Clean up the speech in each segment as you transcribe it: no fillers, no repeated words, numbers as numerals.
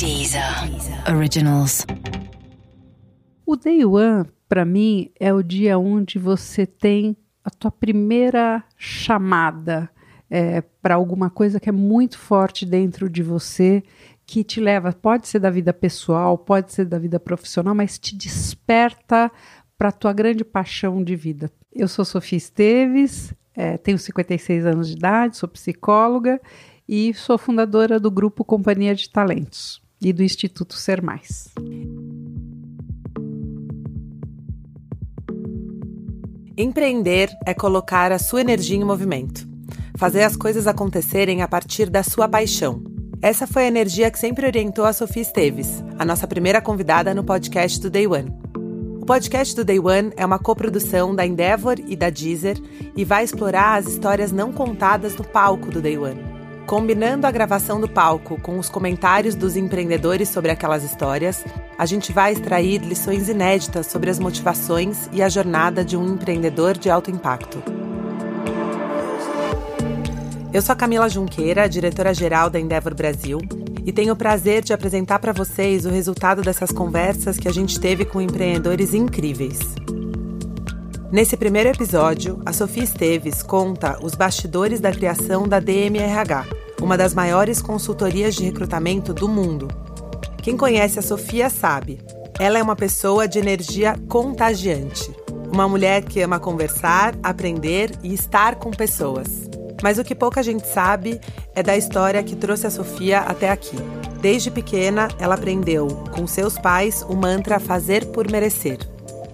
Deezer Originals. O Day One, para mim, é o dia onde você tem a tua primeira chamada para alguma coisa que é muito forte dentro de você, que te leva, pode ser da vida pessoal, pode ser da vida profissional, mas te desperta para a tua grande paixão de vida. Eu sou Sofia Esteves, tenho 56 anos de idade, sou psicóloga e sou fundadora do grupo Companhia de Talentos e do Instituto Ser Mais. Empreender é colocar a sua energia em movimento, fazer as coisas acontecerem a partir da sua paixão. Essa foi a energia que sempre orientou a Sofia Esteves, a nossa primeira convidada no podcast do Day One. O podcast do Day One é uma coprodução da Endeavor e da Deezer e vai explorar as histórias não contadas no palco do Day One. Combinando a gravação do palco com os comentários dos empreendedores sobre aquelas histórias, a gente vai extrair lições inéditas sobre as motivações e a jornada de um empreendedor de alto impacto. Eu sou a Camila Junqueira, diretora-geral da Endeavor Brasil, e tenho o prazer de apresentar para vocês o resultado dessas conversas que a gente teve com empreendedores incríveis. Nesse primeiro episódio, a Sofia Esteves conta os bastidores da criação da DMRH, uma das maiores consultorias de recrutamento do mundo. Quem conhece a Sofia sabe, ela é uma pessoa de energia contagiante. Uma mulher que ama conversar, aprender e estar com pessoas. Mas o que pouca gente sabe é da história que trouxe a Sofia até aqui. Desde pequena, ela aprendeu, com seus pais, o mantra fazer por merecer.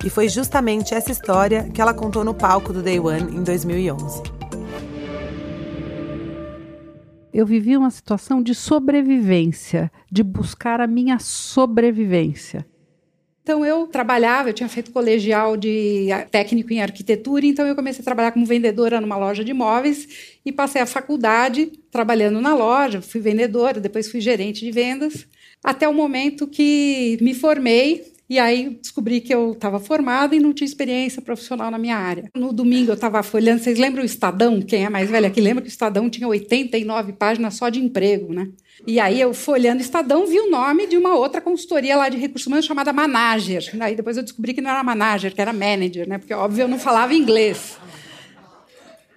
E foi justamente essa história que ela contou no palco do Day One em 2011. Eu vivi uma situação de sobrevivência, de buscar a minha sobrevivência. Então eu trabalhava, eu tinha feito colegial de técnico em arquitetura, então eu comecei a trabalhar como vendedora numa loja de imóveis e passei a faculdade trabalhando na loja, fui vendedora, depois fui gerente de vendas, até o momento que me formei. E aí descobri que eu estava formada e não tinha experiência profissional na minha área. No domingo eu estava folheando, vocês lembram o Estadão? Quem é mais velho aqui lembra que o Estadão tinha 89 páginas só de emprego, né? E aí eu folheando o Estadão vi o nome de uma outra consultoria lá de recursos humanos chamada Manager. Aí depois eu descobri que não era Manager, que era Manager, né? Porque óbvio eu não falava inglês.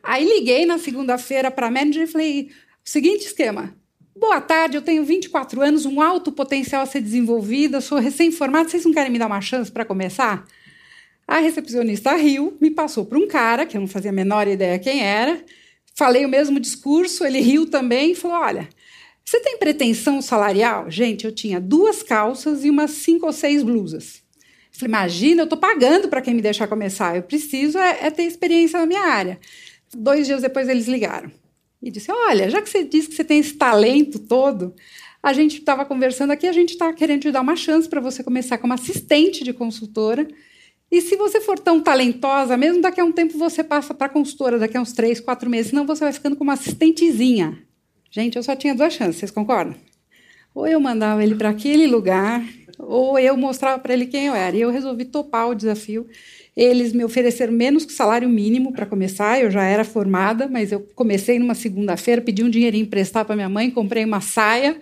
Aí liguei na segunda-feira para a Manager e falei, seguinte esquema. Boa tarde, eu tenho 24 anos, um alto potencial a ser desenvolvido, eu sou recém-formada, vocês não querem me dar uma chance para começar? A recepcionista riu, me passou para um cara, que eu não fazia a menor ideia quem era, falei o mesmo discurso, ele riu também e falou, olha, você tem pretensão salarial? Gente, eu tinha 2 calças e umas 5 ou 6 blusas. Eu falei, imagina, eu estou pagando para quem me deixar começar, eu preciso ter experiência na minha área. 2 dias depois eles ligaram. E disse, olha, já que você disse que você tem esse talento todo, a gente estava conversando aqui, a gente está querendo te dar uma chance para você começar como assistente de consultora. E se você for tão talentosa, mesmo daqui a um tempo você passa para consultora, daqui a uns 3, 4 meses, senão você vai ficando como assistentezinha. Gente, eu só tinha 2 chances, vocês concordam? Ou eu mandava ele para aquele lugar, ou eu mostrava para ele quem eu era. E eu resolvi topar o desafio. Eles me ofereceram menos que o salário mínimo para começar, eu já era formada, mas eu comecei numa segunda-feira, pedi um dinheirinho emprestado para minha mãe, comprei uma saia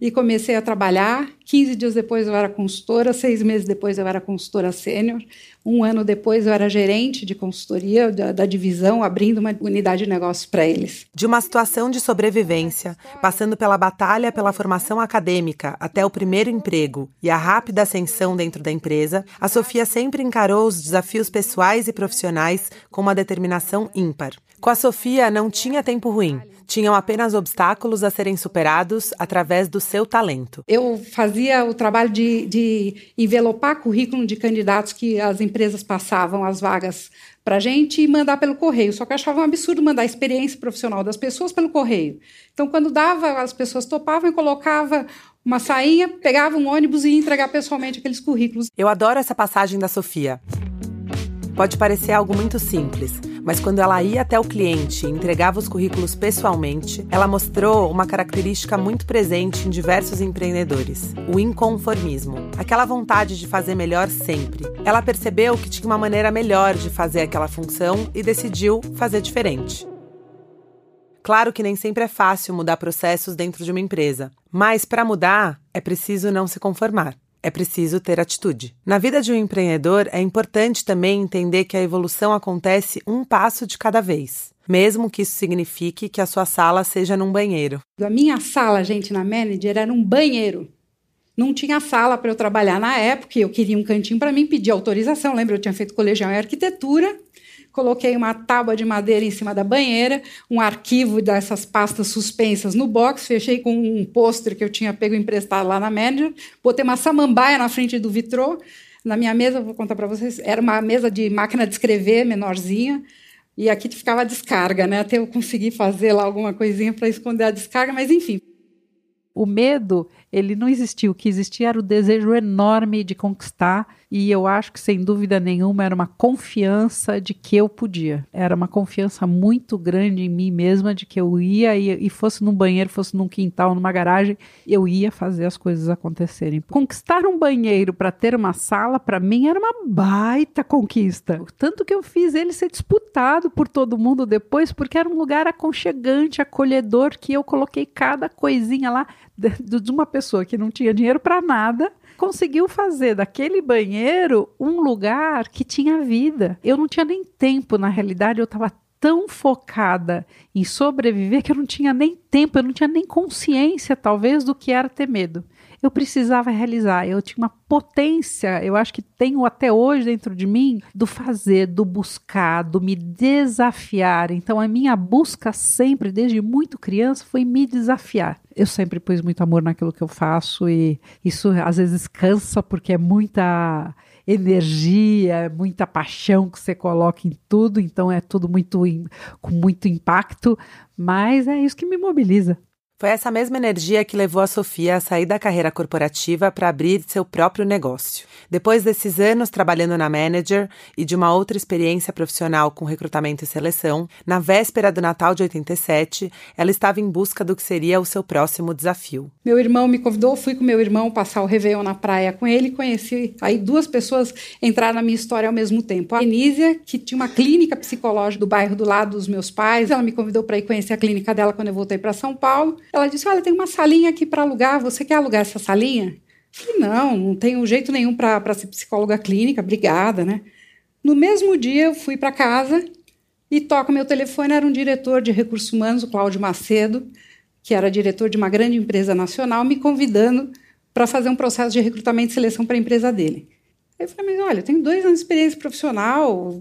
e comecei a trabalhar. 15 dias depois eu era consultora, 6 meses depois eu era consultora sênior, 1 ano depois eu era gerente de consultoria da divisão, abrindo uma unidade de negócios para eles. De uma situação de sobrevivência, passando pela batalha pela formação acadêmica até o primeiro emprego e a rápida ascensão dentro da empresa, a Sofia sempre encarou os desafios pessoais e profissionais com uma determinação ímpar. Com a Sofia não tinha tempo ruim, tinham apenas obstáculos a serem superados através do seu talento. Eu fazia o trabalho de envelopar currículo de candidatos que as empresas passavam as vagas para a gente e mandar pelo correio, só que eu achava um absurdo mandar a experiência profissional das pessoas pelo correio. Então, quando dava, as pessoas topavam e colocava uma sainha, pegava um ônibus e ia entregar pessoalmente aqueles currículos. Eu adoro essa passagem da Sofia. Pode parecer algo muito simples, mas quando ela ia até o cliente e entregava os currículos pessoalmente, ela mostrou uma característica muito presente em diversos empreendedores, o inconformismo, aquela vontade de fazer melhor sempre. Ela percebeu que tinha uma maneira melhor de fazer aquela função e decidiu fazer diferente. Claro que nem sempre é fácil mudar processos dentro de uma empresa, mas para mudar é preciso não se conformar. É preciso ter atitude. Na vida de um empreendedor, é importante também entender que a evolução acontece um passo de cada vez, mesmo que isso signifique que a sua sala seja num banheiro. A minha sala, gente, na Manager, era um banheiro. Não tinha sala para eu trabalhar na época, eu queria um cantinho para mim, pedi autorização. Lembra, eu tinha feito colegial em arquitetura, coloquei uma tábua de madeira em cima da banheira, um arquivo dessas pastas suspensas no box, fechei com um pôster que eu tinha pego emprestado lá na Manager, botei uma samambaia na frente do vitrô, na minha mesa, vou contar para vocês, era uma mesa de máquina de escrever menorzinha, e aqui ficava a descarga, né? Até eu conseguir fazer lá alguma coisinha para esconder a descarga, mas enfim. O medo, ele não existia. O que existia era o desejo enorme de conquistar e eu acho que, sem dúvida nenhuma, era uma confiança de que eu podia. Era uma confiança muito grande em mim mesma de que eu ia e fosse num banheiro, fosse num quintal, numa garagem, eu ia fazer as coisas acontecerem. Conquistar um banheiro para ter uma sala, para mim, era uma baita conquista. Tanto que eu fiz ele ser disputado por todo mundo depois, porque era um lugar aconchegante, acolhedor, que eu coloquei cada coisinha lá. De uma pessoa que não tinha dinheiro para nada, conseguiu fazer daquele banheiro um lugar que tinha vida. Eu não tinha nem tempo, na realidade, eu estava tão focada em sobreviver que eu não tinha nem tempo, eu não tinha nem consciência, talvez, do que era ter medo. Eu precisava realizar, eu tinha uma potência, eu acho que tenho até hoje dentro de mim, do fazer, do buscar, do me desafiar. Então, a minha busca sempre, desde muito criança, foi me desafiar. Eu sempre pus muito amor naquilo que eu faço e isso às vezes cansa porque é muita energia, muita paixão que você coloca em tudo, então é tudo muito com muito impacto, mas é isso que me mobiliza. Foi essa mesma energia que levou a Sofia a sair da carreira corporativa para abrir seu próprio negócio. Depois desses anos trabalhando na Manager e de uma outra experiência profissional com recrutamento e seleção, na véspera do Natal de 87, ela estava em busca do que seria o seu próximo desafio. Meu irmão me convidou, fui com meu irmão passar o Réveillon na praia com ele, conheci aí duas pessoas entraram na minha história ao mesmo tempo. A Enísia, que tinha uma clínica psicológica do bairro do lado dos meus pais, ela me convidou para ir conhecer a clínica dela quando eu voltei para São Paulo. Ela disse, olha, tem uma salinha aqui para alugar, você quer alugar essa salinha? Eu falei, não tenho jeito nenhum para ser psicóloga clínica, obrigada, né? No mesmo dia eu fui para casa e toca meu telefone, era um diretor de recursos humanos, o Cláudio Macedo, que era diretor de uma grande empresa nacional, me convidando para fazer um processo de recrutamento e seleção para a empresa dele. Aí eu falei, mas olha, eu tenho 2 anos de experiência profissional,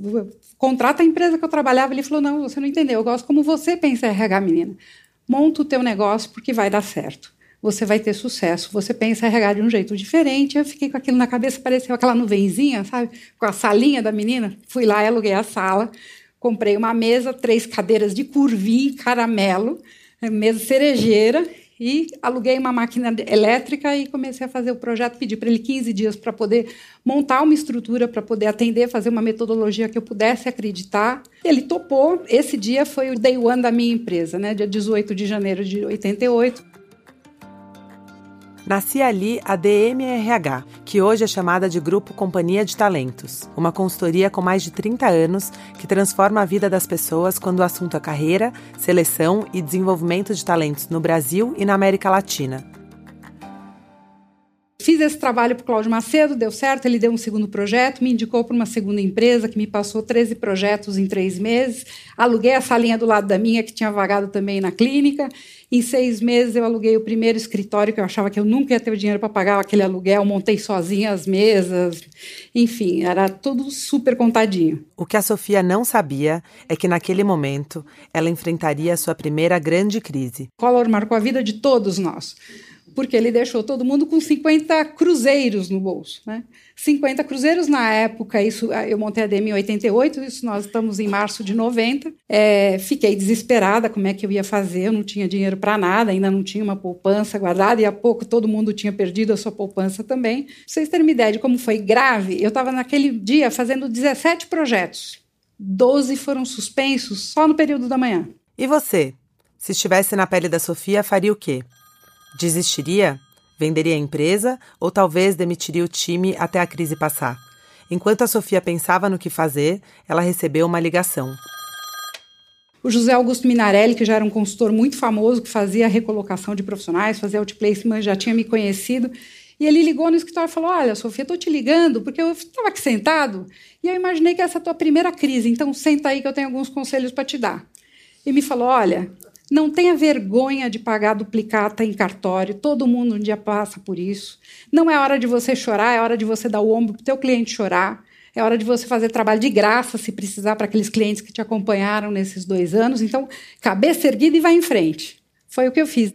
contrata a empresa que eu trabalhava. Ele falou, não, você não entendeu, eu gosto como você pensa RH, menina. Monta o teu negócio porque vai dar certo. Você vai ter sucesso. Você pensa em RH de um jeito diferente. Eu fiquei com aquilo na cabeça, pareceu aquela nuvenzinha, sabe? Com a salinha da menina. Fui lá e aluguei a sala. Comprei uma mesa, 3 cadeiras de curvim, caramelo, mesa cerejeira. E aluguei uma máquina elétrica e comecei a fazer o projeto. Pedi para ele 15 dias para poder montar uma estrutura, para poder atender, fazer uma metodologia que eu pudesse acreditar. Ele topou. Esse dia foi o Day One da minha empresa, né? Dia 18 de janeiro de 88. Nascia ali a DMRH, que hoje é chamada de Grupo Companhia de Talentos, uma consultoria com mais de 30 anos que transforma a vida das pessoas quando o assunto é carreira, seleção e desenvolvimento de talentos no Brasil e na América Latina. Fiz esse trabalho para o Cláudio Macedo, deu certo, ele deu um segundo projeto, me indicou para uma segunda empresa que me passou 13 projetos em 3 meses, aluguei a salinha do lado da minha, que tinha vagado também na clínica. Em 6 meses eu aluguei o primeiro escritório, que eu achava que eu nunca ia ter o dinheiro para pagar aquele aluguel, montei sozinha as mesas, enfim, era tudo super contadinho. O que a Sofia não sabia é que naquele momento ela enfrentaria a sua primeira grande crise. Collor marcou a vida de todos nós, porque ele deixou todo mundo com 50 cruzeiros no bolso, né? 50 cruzeiros na época, isso, eu montei a DM em 88, isso nós estamos em março de 90. Fiquei desesperada, como é que eu ia fazer? Eu não tinha dinheiro para nada, ainda não tinha uma poupança guardada, e há pouco todo mundo tinha perdido a sua poupança também. Pra vocês terem uma ideia de como foi grave, eu estava naquele dia fazendo 17 projetos, 12 foram suspensos só no período da manhã. E você? Se estivesse na pele da Sofia, faria o quê? Desistiria? Venderia a empresa ou talvez demitiria o time até a crise passar? Enquanto a Sofia pensava no que fazer, ela recebeu uma ligação. O José Augusto Minarelli, que já era um consultor muito famoso, que fazia recolocação de profissionais, fazia outplacement, já tinha me conhecido. E ele ligou no escritório e falou, olha, Sofia, estou te ligando, porque eu estava aqui sentado e eu imaginei que essa é a tua primeira crise, então senta aí que eu tenho alguns conselhos para te dar. E me falou, olha, não tenha vergonha de pagar duplicata em cartório, todo mundo um dia passa por isso. Não é hora de você chorar, é hora de você dar o ombro para o teu cliente chorar. É hora de você fazer trabalho de graça, se precisar, para aqueles clientes que te acompanharam nesses 2 anos. Então, cabeça erguida e vai em frente. Foi o que eu fiz.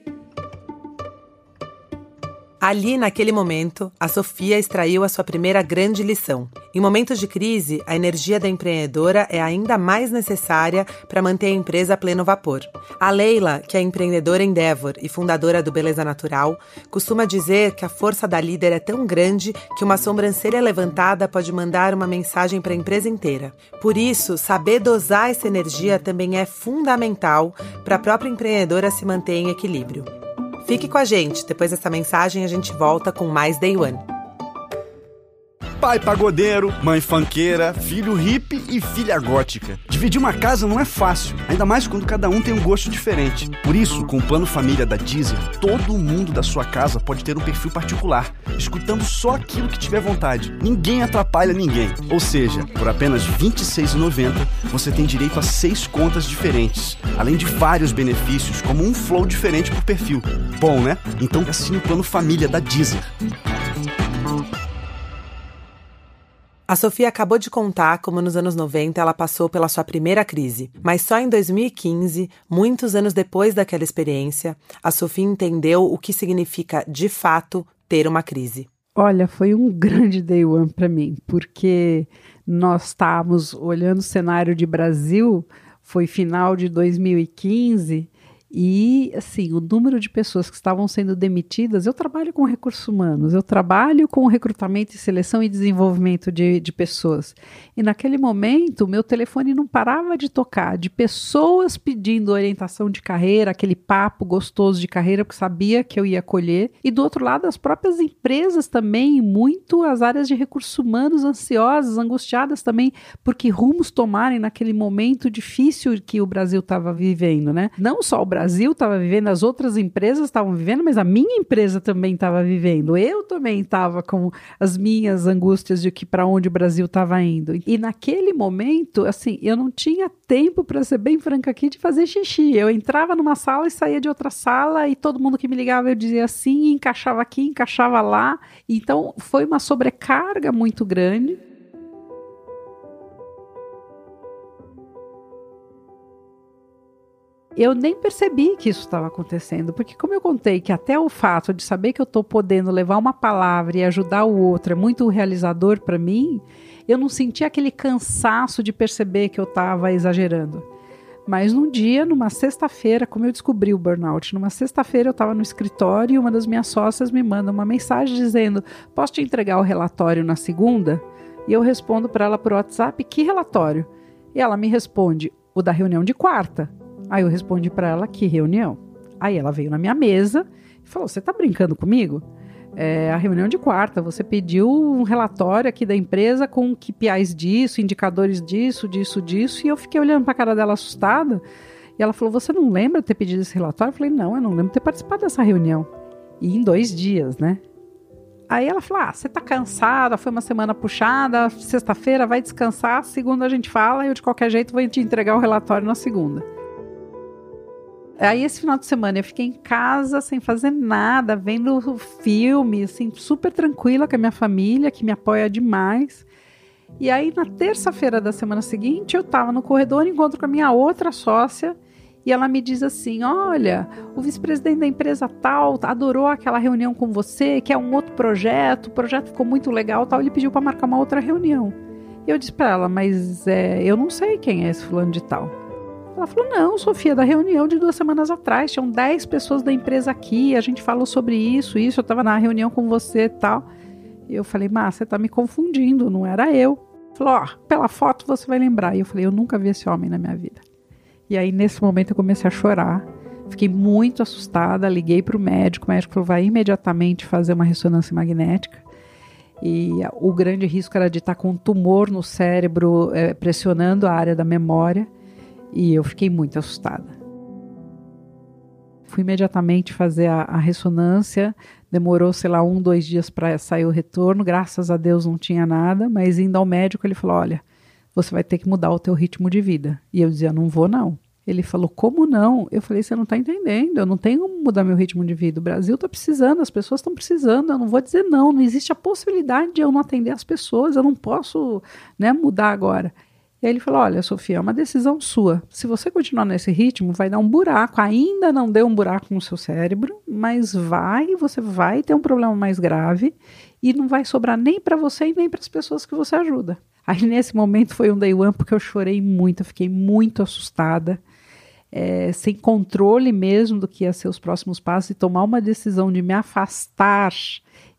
Ali, naquele momento, a Sofia extraiu a sua primeira grande lição. Em momentos de crise, a energia da empreendedora é ainda mais necessária para manter a empresa a pleno vapor. A Leila, que é empreendedora Endeavor e fundadora do Beleza Natural, costuma dizer que a força da líder é tão grande que uma sobrancelha levantada pode mandar uma mensagem para a empresa inteira. Por isso, saber dosar essa energia também é fundamental para a própria empreendedora se manter em equilíbrio. Fique com a gente. Depois dessa mensagem, a gente volta com mais Day One. Pai pagodeiro, mãe funkeira, filho hippie e filha gótica. Dividir uma casa não é fácil, ainda mais quando cada um tem um gosto diferente. Por isso, com o Plano Família da Deezer, todo mundo da sua casa pode ter um perfil particular, escutando só aquilo que tiver vontade. Ninguém atrapalha ninguém. Ou seja, por apenas R$ 26,90, você tem direito a 6 contas diferentes, além de vários benefícios, como um flow diferente por perfil. Bom, né? Então assine o Plano Família da Deezer. A Sofia acabou de contar como nos anos 90 ela passou pela sua primeira crise. Mas só em 2015, muitos anos depois daquela experiência, a Sofia entendeu o que significa, de fato, ter uma crise. Olha, foi um grande day one para mim, porque nós estávamos olhando o cenário de Brasil, foi final de 2015, e, assim, o número de pessoas que estavam sendo demitidas... Eu trabalho com recursos humanos, eu trabalho com recrutamento e seleção e desenvolvimento de pessoas. E, naquele momento, o meu telefone não parava de tocar, de pessoas pedindo orientação de carreira, aquele papo gostoso de carreira, porque sabia que eu ia colher. E, do outro lado, as próprias empresas também, muito as áreas de recursos humanos ansiosas, angustiadas também, porque rumos tomarem naquele momento difícil que o Brasil estava vivendo, né? Não só o Brasil estava vivendo, as outras empresas estavam vivendo, mas a minha empresa também estava vivendo. Eu também estava com as minhas angústias de que para onde o Brasil estava indo. E naquele momento, assim, eu não tinha tempo, para ser bem franca aqui, de fazer xixi. Eu entrava numa sala e saía de outra sala e todo mundo que me ligava eu dizia assim, encaixava aqui, encaixava lá. Então foi uma sobrecarga muito grande. Eu nem percebi que isso estava acontecendo, porque como eu contei que até o fato de saber que eu estou podendo levar uma palavra e ajudar o outro é muito realizador para mim, eu não senti aquele cansaço de perceber que eu estava exagerando. Mas num dia, numa sexta-feira, como eu descobri o burnout, numa sexta-feira eu estava no escritório e uma das minhas sócias me manda uma mensagem dizendo: posso te entregar o relatório na segunda? E eu respondo para ela por WhatsApp: que relatório? E ela me responde: o da reunião de quarta. Aí eu respondi para ela: que reunião? Aí ela veio na minha mesa e falou: você tá brincando comigo? A reunião de quarta, você pediu um relatório aqui da empresa com KPIs disso, indicadores disso. E eu fiquei olhando para a cara dela assustada. E ela falou: você não lembra de ter pedido esse relatório? Eu falei: não, eu não lembro de ter participado dessa reunião. E em 2 dias, né? Aí ela falou: ah, você tá cansada, foi uma semana puxada, sexta-feira vai descansar, segunda a gente fala, eu de qualquer jeito vou te entregar o relatório na segunda. Aí esse final de semana eu fiquei em casa sem fazer nada, vendo filme, assim, super tranquila com a minha família, que me apoia demais. E aí na terça-feira da semana seguinte eu estava no corredor, encontro com a minha outra sócia e ela me diz assim: olha, o vice-presidente da empresa tal adorou aquela reunião com você, quer um outro projeto, o projeto ficou muito legal, tal, ele pediu para marcar uma outra reunião. E eu disse para ela: mas eu não sei quem é esse fulano de tal. Ela falou: não, Sofia, da reunião de 2 semanas atrás, tinham 10 pessoas da empresa aqui, a gente falou sobre isso, eu estava na reunião com você e tal. E eu falei: mas você está me confundindo, não era eu. Ela falou: pela foto você vai lembrar. E eu falei: eu nunca vi esse homem na minha vida. E aí nesse momento eu comecei a chorar, fiquei muito assustada, liguei para o médico falou: vai imediatamente fazer uma ressonância magnética. E o grande risco era de estar com um tumor no cérebro pressionando a área da memória. E eu fiquei muito assustada. Fui imediatamente fazer a ressonância, demorou, 1-2 dias para sair o retorno, graças a Deus não tinha nada, mas indo ao médico ele falou, olha, você vai ter que mudar o teu ritmo de vida. E eu dizia, não vou não. Ele falou, como não? Eu falei, você não está entendendo, eu não tenho como mudar meu ritmo de vida, o Brasil está precisando, as pessoas estão precisando, eu não vou dizer não, não existe a possibilidade de eu não atender as pessoas, eu não posso, né, mudar agora. E aí ele falou, olha, Sofia, é uma decisão sua. Se você continuar nesse ritmo, vai dar um buraco. Ainda não deu um buraco no seu cérebro, mas você vai ter um problema mais grave e não vai sobrar nem para você e nem para as pessoas que você ajuda. Aí nesse momento foi um day one, porque eu chorei muito, eu fiquei muito assustada, sem controle mesmo do que ia ser os próximos passos, e tomar uma decisão de me afastar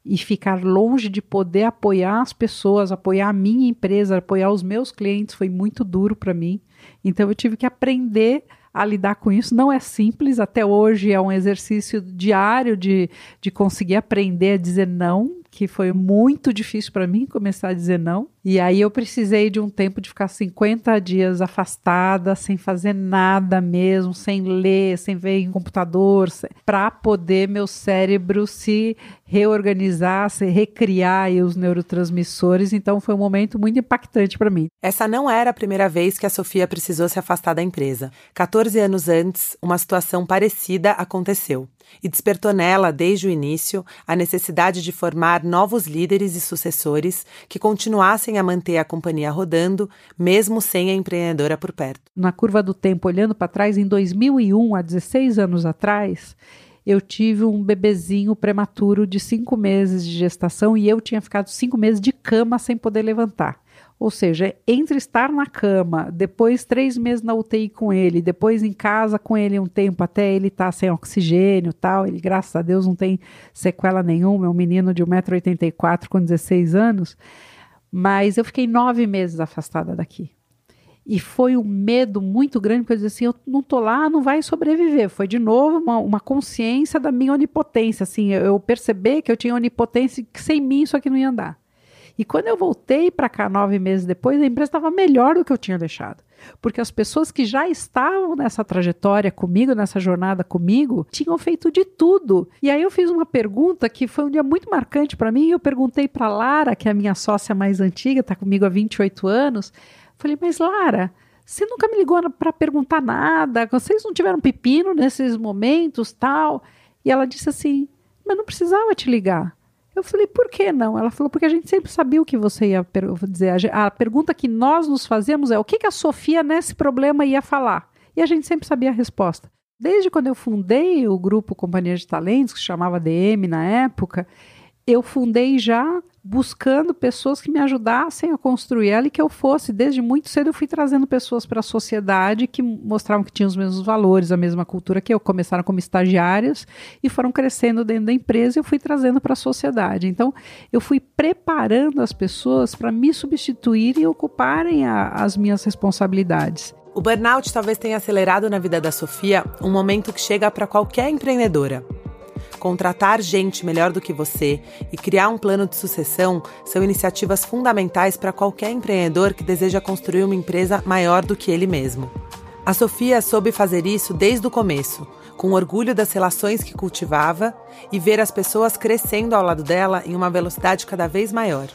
e ficar longe de poder apoiar as pessoas, apoiar a minha empresa, apoiar os meus clientes, foi muito duro para mim. Então eu tive que aprender a lidar com isso. Não é simples, até hoje é um exercício diário de conseguir aprender a dizer não, que foi muito difícil para mim começar a dizer não. E aí eu precisei de um tempo de ficar 50 dias afastada, sem fazer nada mesmo, sem ler, sem ver em computador, para poder meu cérebro se reorganizar, se recriar aí os neurotransmissores. Então foi um momento muito impactante para mim. Essa não era a primeira vez que a Sofia precisou se afastar da empresa. 14 anos antes, uma situação parecida aconteceu e despertou nela, desde o início, a necessidade de formar novos líderes e sucessores que continuassem a manter a companhia rodando, mesmo sem a empreendedora por perto. Na curva do tempo, olhando para trás, em 2001, há 16 anos atrás, eu tive um bebezinho prematuro de 5 meses de gestação e eu tinha ficado 5 meses de cama sem poder levantar. Ou seja, entre estar na cama, depois 3 meses na UTI com ele, depois em casa com ele um tempo, até ele estar sem oxigênio e tal, ele, graças a Deus, não tem sequela nenhuma, é um menino de 1,84 m com 16 anos, mas eu fiquei 9 meses afastada daqui. E foi um medo muito grande, porque eu dizia assim, eu não estou lá, não vai sobreviver. Foi, de novo, uma consciência da minha onipotência, assim, eu percebi que eu tinha onipotência e que sem mim isso aqui não ia andar. E quando eu voltei para cá 9 meses depois, a empresa estava melhor do que eu tinha deixado. Porque as pessoas que já estavam nessa trajetória comigo, nessa jornada comigo, tinham feito de tudo. E aí eu fiz uma pergunta que foi um dia muito marcante para mim. Eu perguntei para a Lara, que é a minha sócia mais antiga, está comigo há 28 anos. Falei, mas Lara, você nunca me ligou para perguntar nada? Vocês não tiveram pepino nesses momentos, tal? E ela disse assim, mas não precisava te ligar. Eu falei, por que não? Ela falou, porque a gente sempre sabia o que você ia dizer. A pergunta que nós nos fazemos é o que a Sofia nesse problema ia falar. E a gente sempre sabia a resposta. Desde quando eu fundei o grupo Companhia de Talentos, que chamava DM na época, eu fundei já buscando pessoas que me ajudassem a construir ela e que eu fosse. Desde muito cedo eu fui trazendo pessoas para a sociedade que mostravam que tinham os mesmos valores, a mesma cultura que eu. Começaram como estagiárias e foram crescendo dentro da empresa e eu fui trazendo para a sociedade. Então, eu fui preparando as pessoas para me substituírem e ocuparem as minhas responsabilidades. O burnout talvez tenha acelerado na vida da Sofia um momento que chega para qualquer empreendedora. Contratar gente melhor do que você e criar um plano de sucessão são iniciativas fundamentais para qualquer empreendedor que deseja construir uma empresa maior do que ele mesmo. A Sofia soube fazer isso desde o começo, com orgulho das relações que cultivava e ver as pessoas crescendo ao lado dela em uma velocidade cada vez maior.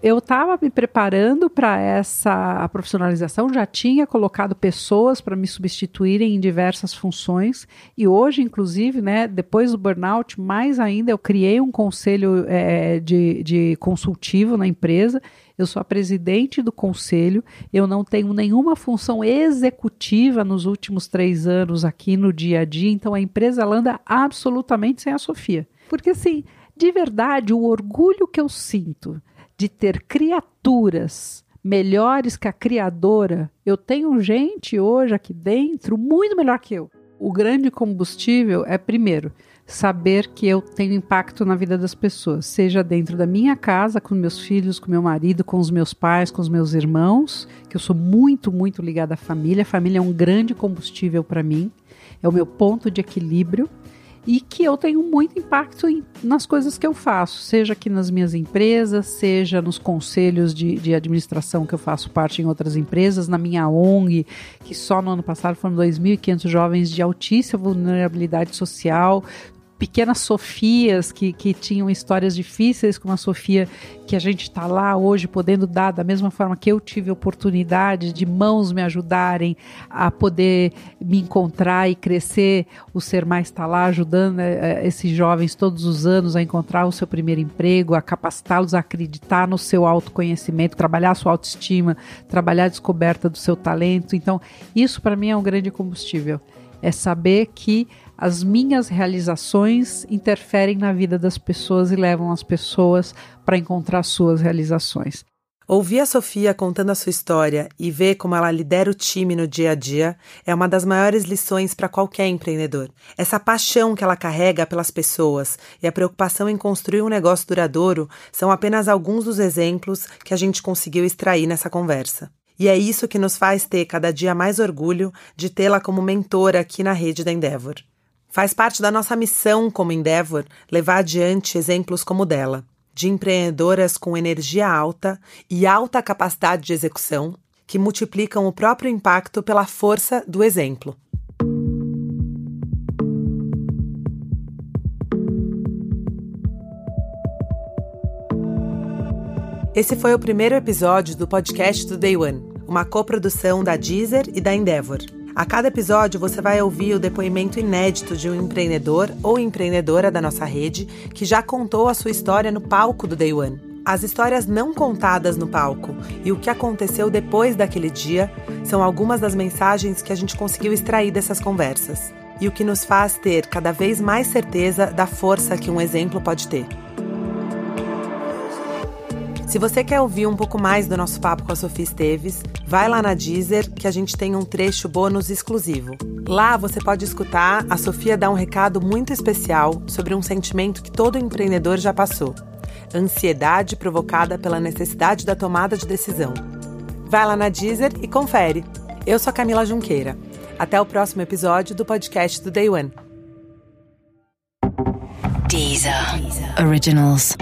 Eu estava me preparando para essa profissionalização, já tinha colocado pessoas para me substituírem em diversas funções e hoje, inclusive, né, depois do burnout, mais ainda, eu criei um conselho de consultivo na empresa. Eu sou a presidente do conselho, eu não tenho nenhuma função executiva nos últimos 3 anos aqui no dia a dia, então a empresa ela anda absolutamente sem a Sofia. Porque, assim, de verdade, o orgulho que eu sinto de ter criaturas melhores que a criadora, eu tenho gente hoje aqui dentro muito melhor que eu. O grande combustível é, primeiro, saber que eu tenho impacto na vida das pessoas, seja dentro da minha casa, com meus filhos, com meu marido, com os meus pais, com os meus irmãos, que eu sou muito, muito ligada à família. A família é um grande combustível para mim, é o meu ponto de equilíbrio. e que eu tenho muito impacto nas coisas que eu faço, seja aqui nas minhas empresas, seja nos conselhos de administração que eu faço parte em outras empresas, na minha ONG, que só no ano passado foram 2.500 jovens de altíssima vulnerabilidade social, pequenas Sofias que tinham histórias difíceis, como a Sofia, que a gente está lá hoje podendo dar, da mesma forma que eu tive oportunidade de mãos me ajudarem a poder me encontrar e crescer, o Ser Mais está lá ajudando esses jovens todos os anos a encontrar o seu primeiro emprego, a capacitá-los a acreditar no seu autoconhecimento, trabalhar a sua autoestima, trabalhar a descoberta do seu talento. Então, isso para mim é um grande combustível. É saber que as minhas realizações interferem na vida das pessoas e levam as pessoas para encontrar suas realizações. Ouvir a Sofia contando a sua história e ver como ela lidera o time no dia a dia é uma das maiores lições para qualquer empreendedor. Essa paixão que ela carrega pelas pessoas e a preocupação em construir um negócio duradouro são apenas alguns dos exemplos que a gente conseguiu extrair nessa conversa. E é isso que nos faz ter cada dia mais orgulho de tê-la como mentora aqui na rede da Endeavor. Faz parte da nossa missão como Endeavor levar adiante exemplos como o dela, de empreendedoras com energia alta e alta capacidade de execução, que multiplicam o próprio impacto pela força do exemplo. Esse foi o primeiro episódio do podcast do Day One, uma coprodução da Deezer e da Endeavor. A cada episódio você vai ouvir o depoimento inédito de um empreendedor ou empreendedora da nossa rede que já contou a sua história no palco do Day One. As histórias não contadas no palco e o que aconteceu depois daquele dia são algumas das mensagens que a gente conseguiu extrair dessas conversas e o que nos faz ter cada vez mais certeza da força que um exemplo pode ter. Se você quer ouvir um pouco mais do nosso papo com a Sofia Esteves, vai lá na Deezer que a gente tem um trecho bônus exclusivo. Lá você pode escutar a Sofia dar um recado muito especial sobre um sentimento que todo empreendedor já passou: ansiedade provocada pela necessidade da tomada de decisão. Vai lá na Deezer e confere. Eu sou a Camila Junqueira. Até o próximo episódio do podcast do Day One. Deezer Originals.